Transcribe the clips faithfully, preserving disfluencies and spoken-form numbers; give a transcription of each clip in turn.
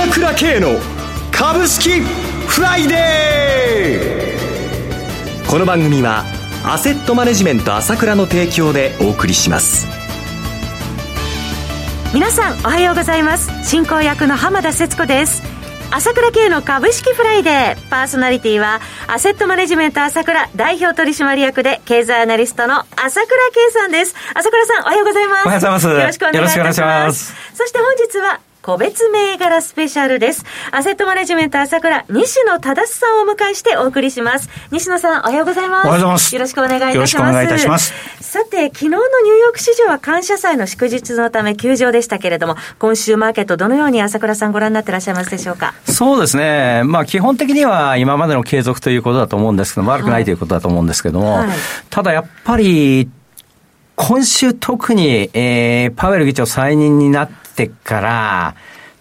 朝倉慶の株式フライデー。この番組はアセットマネジメント朝倉の提供でお送りします。皆さんおはようございます。進行役の浜田節子です。朝倉慶の株式フライデー、パーソナリティはアセットマネジメント朝倉代表取締役で経済アナリストの朝倉慶さんです。朝倉さんおはようございます。おはようございます。よろしくお願いいたします。よろしくお願いします。そして本日は個別銘柄スペシャルです。アセットマネジメント朝倉、西野忠さんをお迎えしてお送りします。西野さんおはようございます。おはようございます。よろしくお願いいたします。よろしくお願いいたします。さて、昨日のニューヨーク市場は感謝祭の祝日のため休場でしたけれども、今週マーケットどのように朝倉さんご覧になってらっしゃいますでしょうか。そうですね、まあ、基本的には今までの継続ということだと思うんですけど、悪くないということだと思うんですけども、はい、ただやっぱり今週特に、えー、パウエル議長再任になってから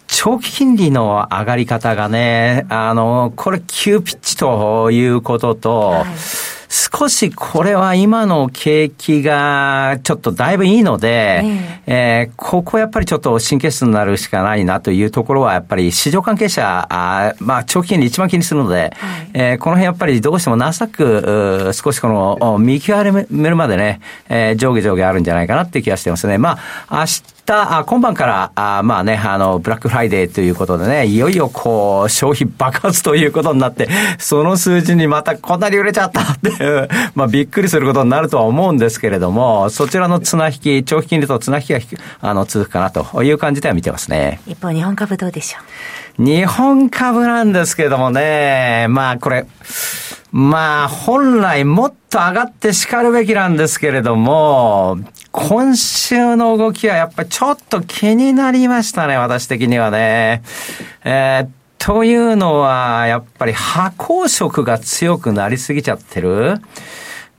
長期金利の上がり方がね、あのこれ急ピッチということと、はい、少しこれは今の景気がちょっとだいぶいいので、えーえー、ここやっぱりちょっと神経質になるしかないなというところは、やっぱり市場関係者、あ、まあ、長期金利一番気にするので、はい、えー、この辺やっぱりどうしても情く少しこの見極めるまでね、えー、上下上下あるんじゃないかなって気がしてますね。まあ明日あ今晩からあ、まあね、あのブラックフライデーということでね、いよいよこう消費爆発ということになって、その数字にまたこんなに売れちゃったっていうまあびっくりすることになるとは思うんですけれども、そちらの綱引き、長期金利と綱引きがあの続くかなという感じでは見てますね。一方日本株どうでしょう。日本株なんですけどもね、まあこれまあ本来もっと上がってしかるべきなんですけれども、今週の動きはやっぱりちょっと気になりましたね、私的にはね。えー、というのはやっぱり発酵色が強くなりすぎちゃってる。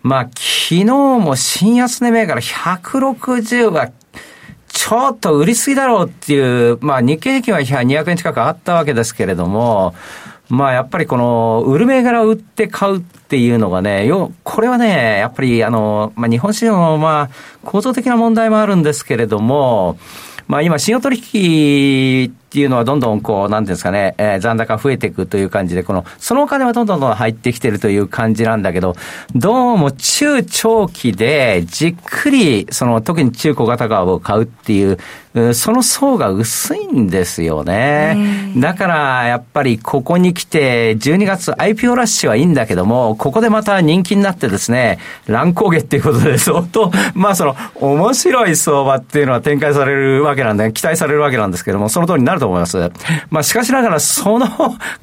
まあ昨日も新安値銘柄ひゃくろくじゅうがちょっと売りすぎだろうっていう、まあ日経平均はにひゃくえん近く上がったわけですけれども、まあやっぱりこの売る銘柄を売って買うっていうのがね、よこれはね、やっぱりあの、まあ、日本市場のまあ構造的な問題もあるんですけれども、まあ今信用取引っていうのはどんどんこう、なんていうんですかね、えー、残高増えていくという感じで、この、そのお金はどんどんどん入ってきてるという感じなんだけど、どうも中長期でじっくり、その特に中小型株を買うっていう、その層が薄いんですよね。だからやっぱりここに来て、じゅうにがつ アイピーオー ラッシュはいいんだけども、ここでまた人気になってですね、乱高下っていうことで相当、まあその面白い相場っていうのは展開されるわけなんで、期待されるわけなんですけども、その通りになると思います。まあしかしながらその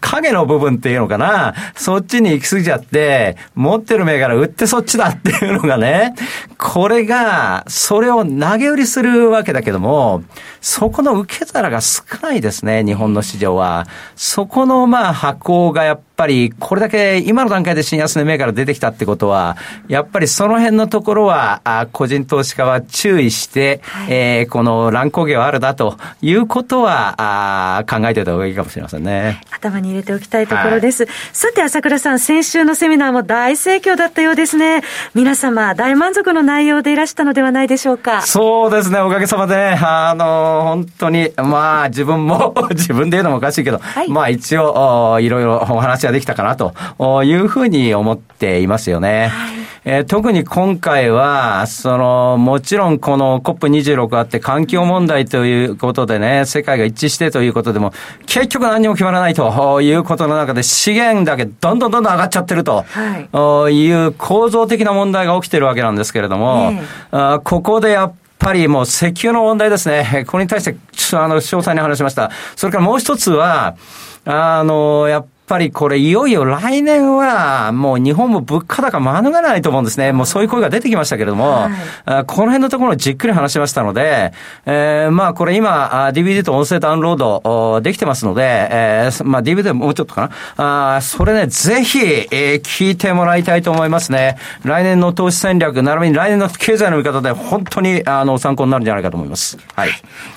影の部分っていうのかな、そっちに行き過ぎちゃって持ってる銘柄売ってそっちだっていうのがね、これがそれを投げ売りするわけだけども、そこの受け皿が少ないですね、日本の市場は。そこのまあ箱がやっぱりやっぱりこれだけ今の段階で新安値銘柄出てきたってことは、やっぱりその辺のところは個人投資家は注意して、はい、えー、この乱高下はあるだということは考えておいた方がいいかもしれませんね。頭に入れておきたいところです、はい、さて朝倉さん、先週のセミナーも大盛況だったようですね。皆様大満足の内容でいらしたのではないでしょうか。そうですね、おかげさまで、ね、あの本当にまあ自分も自分で言うのもおかしいけど、はい、まあ一応いろいろお話できたかなというふうに思っていますよね、はい、えー、特に今回はそのもちろんこの コップにじゅうろく あって環境問題ということでね、世界が一致してということでも結局何にも決まらないということの中で、資源だけどんどんどんどん上がっちゃってるという構造的な問題が起きてるわけなんですけれども、ね、あここでやっぱりやっぱりもう石油の問題ですね。これに対してあの詳細に話しました。それからもう一つは、あの、やっぱりこれいよいよ来年はもう日本も物価高免れないと思うんですね。もうそういう声が出てきましたけれども、はい、この辺のところをじっくり話しましたので、えー、まあこれ今 ディーブイディー と音声ダウンロードできてますので、えー、まあ ディーブイディー もうちょっとかな。あそれね、ぜひ、えー、聞いてもらいたいと思いますね。来年の投資戦略、並びに来年の経済の見方で本当にあの参考になるんじゃないかと思います。はい。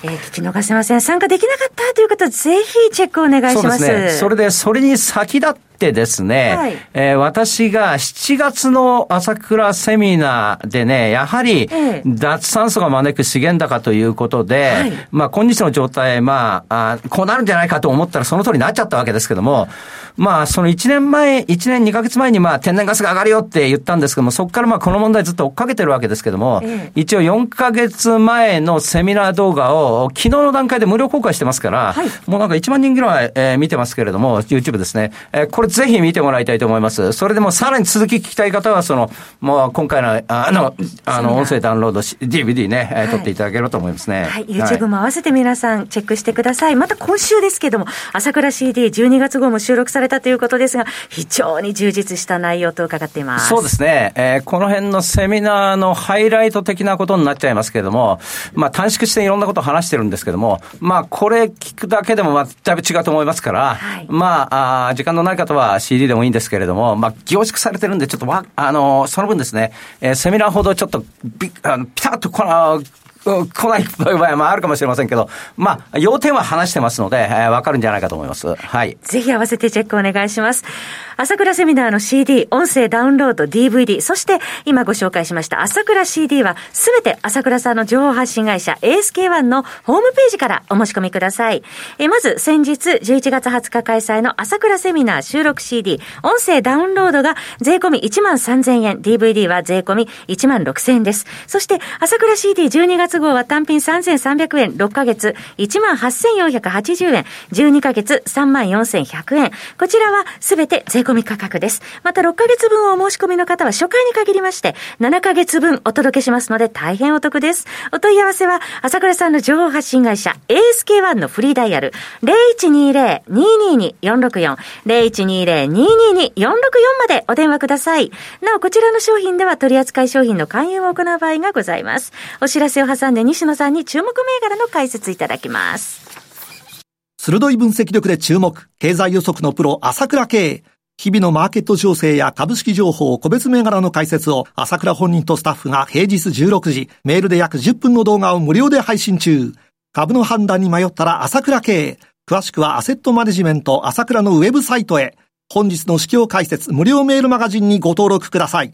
えー、聞き逃せません。参加できなかったという方、ぜひチェックお願いします。そうですね。それでそれに先立ってってですね、はい、えー、私がしちがつの朝倉セミナーでね、やはり脱炭素が招く資源高ということで、はい、まあ今日の状態、まあ、あこうなるんじゃないかと思ったらその通りになっちゃったわけですけども、まあそのいちねんまえ、いちねんにかげつまえにまあ天然ガスが上がるよって言ったんですけども、そこからまあこの問題ずっと追っかけてるわけですけども、ええ、一応よんかげつまえのセミナー動画を昨日の段階で無料公開してますから、はい、もうなんかいちまんにんぐらい、えー、見てますけれども、YouTube ですね、えー、これぜひ見てもらいたいと思います。それでもさらに続き聞きたい方はそのもう今回のあのあの音声ダウンロード ディーブイディー ね、はい、撮っていただけると思いますね。はい、YouTube も合わせて皆さんチェックしてください。また今週ですけども、朝倉 シーディーじゅうにがつごうも収録されたということですが、非常に充実した内容と伺っています。そうですね、えー、この辺のセミナーのハイライト的なことになっちゃいますけれども、まあ短縮していろんなことを話してるんですけども、まあこれ聞くだけでもまあだいぶ違うと思いますから、はい、まあ、あ時間のない方は シーディー でもいいんですけれども、まあ凝縮されてるんでちょっとわあのその分ですね、えー、セミナーほどちょっとビあのピタッとこの来ない場合もあるかもしれませんけど、まあ、要点は話してますので、えー、わかるんじゃないかと思います。はい。ぜひ合わせてチェックお願いします。朝倉セミナーの シーディー、音声ダウンロード、ディーブイディー、そして今ご紹介しました朝倉 シーディー はすべて朝倉さんの情報発信会社 エーエスケーワン のホームページからお申し込みください。えー、まず先日じゅういちがつはつか開催の朝倉セミナー収録 シーディー、音声ダウンロードが税込み いちまんさんぜんえん、ディーブイディー は税込み いちまんろくせんえんです。そして朝倉 シーディーじゅうにがつ号は単品さんぜんさんびゃくえん、ろっかげつ いちまんはっせんよんひゃくはちじゅうえん、じゅうにかげつ さんまんよんせんひゃくえん、こちらはすべて税込み価格です。またろっかげつぶんをお申し込みの方は初回に限りましてななかげつぶんお届けしますので大変お得です。お問い合わせは朝倉さんの情報発信会社 エーエスケーワン のフリーダイヤル ゼロいちにゼロ ににに よんろくよん ゼロいちにゼロ ににに よんろくよん までお電話ください。なおこちらの商品では取扱い商品の勧誘を行う場合がございます。お知らせを挟んで西野さんに注目銘柄の解説いただきます。鋭い分析力で注目、経済予測のプロ朝倉慶、日々のマーケット情勢や株式情報、個別銘柄の解説を朝倉本人とスタッフが平日じゅうろくじメールで約じゅっぷんの動画を無料で配信中。株の判断に迷ったら朝倉慶、詳しくはアセットマネジメント朝倉のウェブサイトへ。本日の指標解説無料メールマガジンにご登録ください。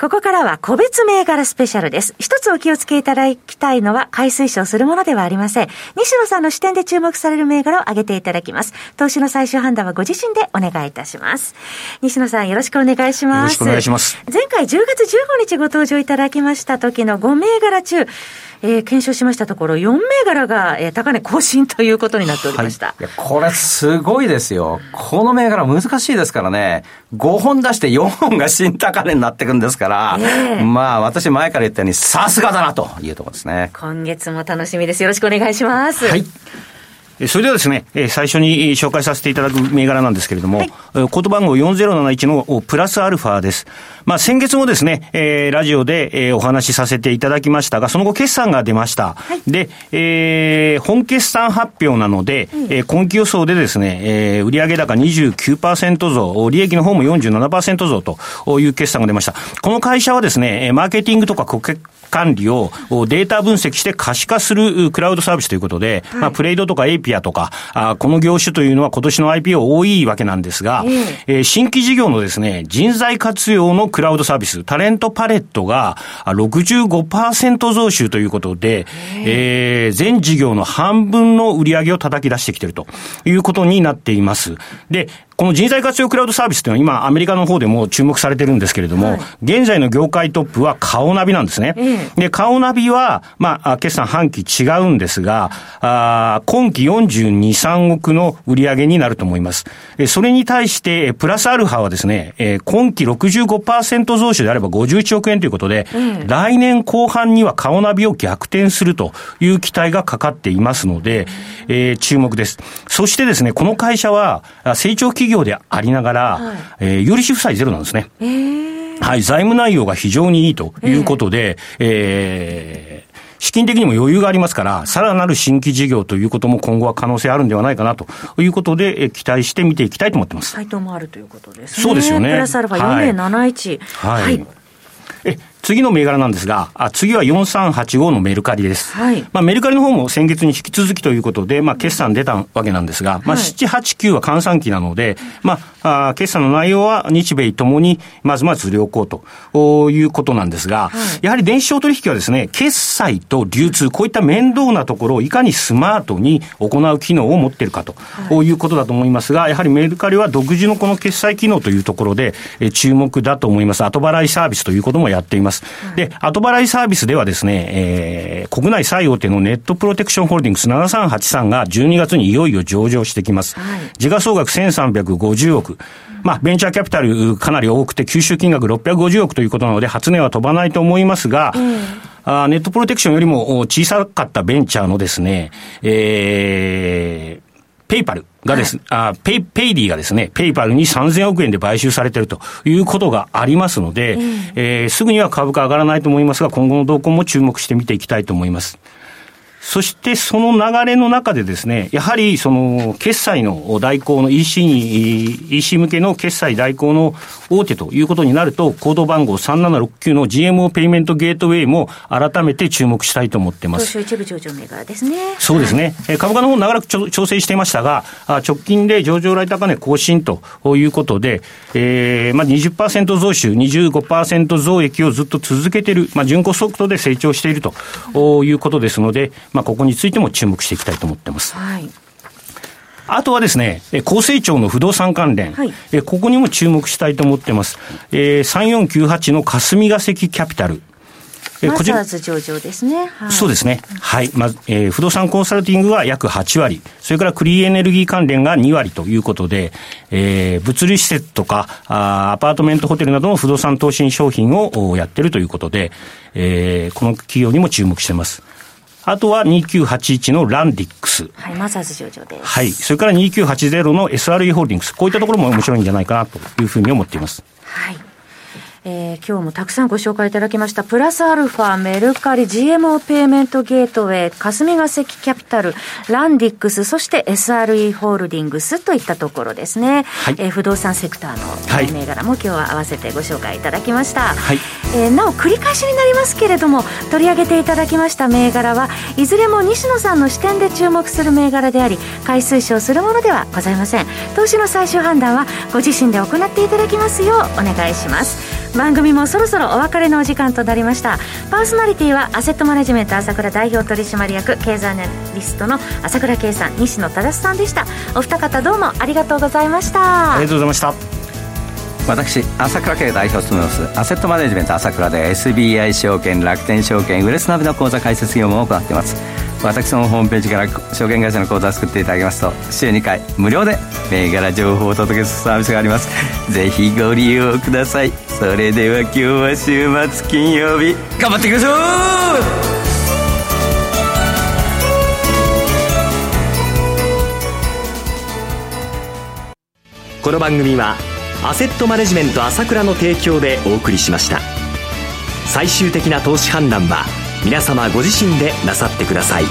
ここからは個別銘柄スペシャルです。一つお気をつけいただきたいのは買い推奨するものではありません。西野さんの視点で注目される銘柄を挙げていただきます。投資の最終判断はご自身でお願いいたします。西野さんよろしくお願いします。よろしくお願いします。前回じゅうがつじゅうごにちご登場いただきました時のごめいがら中、えー、検証しましたところよんめいがらが、えー、高値更新ということになっておりました、はい、いやこれすごいですよ。この銘柄難しいですからね、ごほん出してよんほんが新高値になってくんですから、えー、まあ私前から言ったようにさすがだなというところですね。今月も楽しみです。よろしくお願いします。はい、それではですね、最初に紹介させていただく銘柄なんですけれども、はい、コード番号よんゼロなないちのプラスアルファです。まあ先月もですね、えー、ラジオでお話しさせていただきましたが、その後決算が出ました。はい、で、えー、本決算発表なので、うん、今期予想でですね、えー、売上高 にじゅうきゅうパーセント 増、利益の方も よんじゅうななパーセント 増という決算が出ました。この会社はですね、マーケティングとか顧客管理をデータ分析して可視化するクラウドサービスということで、はい、まあプレイドとか エーピーとかあこの業種というのは今年の アイピーオー 多いわけなんですが、えーえー、新規事業のですね人材活用のクラウドサービスタレントパレットが ろくじゅうごパーセント 増収ということで、えーえー、全事業の半分の売り上げを叩き出してきているということになっています。でこの人材活用クラウドサービスというのは今アメリカの方でも注目されてるんですけれども、はい、現在の業界トップは顔ナビなんですね。うん、で顔ナビはまあ決算半期違うんですが、あ今期よんじゅうに、さんおくの売り上げになると思います。それに対してプラスアルファはですね、今期 ろくじゅうごパーセント 増収であればごじゅういちおくえんということで、うん、来年後半には顔ナビを逆転するという期待がかかっていますので、うん、えー、注目です。そしてですねこの会社は成長企業企業でありながら、はい、えー、有利子負債ゼロなんですね。えーはい、財務内容が非常にいいということで、えーえー、資金的にも余裕がありますから、さらなる新規事業ということも今後は可能性あるんではないかなということで、え期待して見ていきたいと思ってます。サイトもあるということですね。そうですよね。プラスアルファよんまるなないち。はい。はいはい、え次の銘柄なんですが、あ次はよんさんはちごのメルカリです、はい。まあ、メルカリの方も先月に引き続きということで、まあ、決算出たわけなんですが、まあ、ななはちきゅうは換算期なので、まあ、あ決算の内容は日米ともにまずまず良好ということなんですが、はい、やはり電子商取引はですね、決済と流通こういった面倒なところをいかにスマートに行う機能を持っているかと、はい、いうことだと思いますが、やはりメルカリは独自のこの決済機能というところでえ注目だと思います。後払いサービスということもやっています。で、後払いサービスではですね、えー、国内最大手のネットプロテクションホールディングスななさんはちさんがじゅうにがつにいよいよ上場してきます。はい、時価総額せんさんびゃくごじゅうおく。まあ、ベンチャーキャピタルかなり多くて吸収金額ろっぴゃくごじゅうおくということなので、初値は飛ばないと思いますが、うん、あネットプロテクションよりも小さかったベンチャーのですね、えー、ペイパルがです、はい、あペイ、ペイディがですね、ペイパルにさんぜんおくえんで買収されているということがありますので、うん、えー、すぐには株価上がらないと思いますが、今後の動向も注目して見ていきたいと思います。そしてその流れの中でですね、やはりその決済の代行の イーシー に、イーシー 向けの決済代行の大手ということになると、コード番号さんななろくきゅうの ジーエムオー ペイメントゲートウェイも改めて注目したいと思ってます。東証一部上場銘柄ですね。そうですね。株価の方長らく調整していましたが、直近で上場来高値更新ということで、えー、まあ にじゅっパーセント 増収、にじゅうごパーセント 増益をずっと続けている、まあ、順行速度で成長しているということですので、まあ、ここについても注目していきたいと思ってます。はい、あとはですね、高成長の不動産関連、はい、えここにも注目したいと思ってます。えー、さんよんきゅうはちの霞ヶ関キャピタル。マザーズ上場ですね。はい、そうですね。はい。まず、えー、不動産コンサルティングが約はちわり、それからクリーンエネルギー関連がにわりということで、えー、物流施設とかあ、アパートメントホテルなどの不動産投資商品をやっているということで、えー、この企業にも注目しています。あとはにきゅうはちいちのランディックス。はい、マザーズ上場です。はい。それからにきゅうはちゼロの エスアールイー ホールディングス。こういったところも面白いんじゃないかなというふうに思っています。はい。えー、今日もたくさんご紹介いただきました。プラスアルファ、メルカリ、ジーエムオー ペイメントゲートウェイ、霞ヶ関キャピタル、ランディックス、そして エスアールイー ホールディングスといったところですね。はい。えー、不動産セクターの銘柄も今日は合わせてご紹介いただきました。はい。えー、なお繰り返しになりますけれども、取り上げていただきました銘柄はいずれも西野さんの視点で注目する銘柄であり、買い推奨するものではございません。投資の最終判断はご自身で行っていただきますようお願いします。番組もそろそろお別れのお時間となりました。パーソナリティはアセットマネジメント朝倉代表取締役経済アナリストの朝倉圭さん、西野忠さんでした。お二方どうもありがとうございました。ありがとうございました。私、朝倉慶代表を務めますアセットマネジメント朝倉で エスビーアイ 証券、楽天証券、ウレスナビの口座開設業務を行っています。私のホームページから証券会社の口座を作っていただきますと、週にかい無料で銘柄情報をお届けするサービスがあります。ぜひご利用ください。それでは今日は週末金曜日、頑張っていきましょう。この番組はアセットマネジメント朝倉の提供でお送りしました。最終的な投資判断は皆様ご自身でなさってください。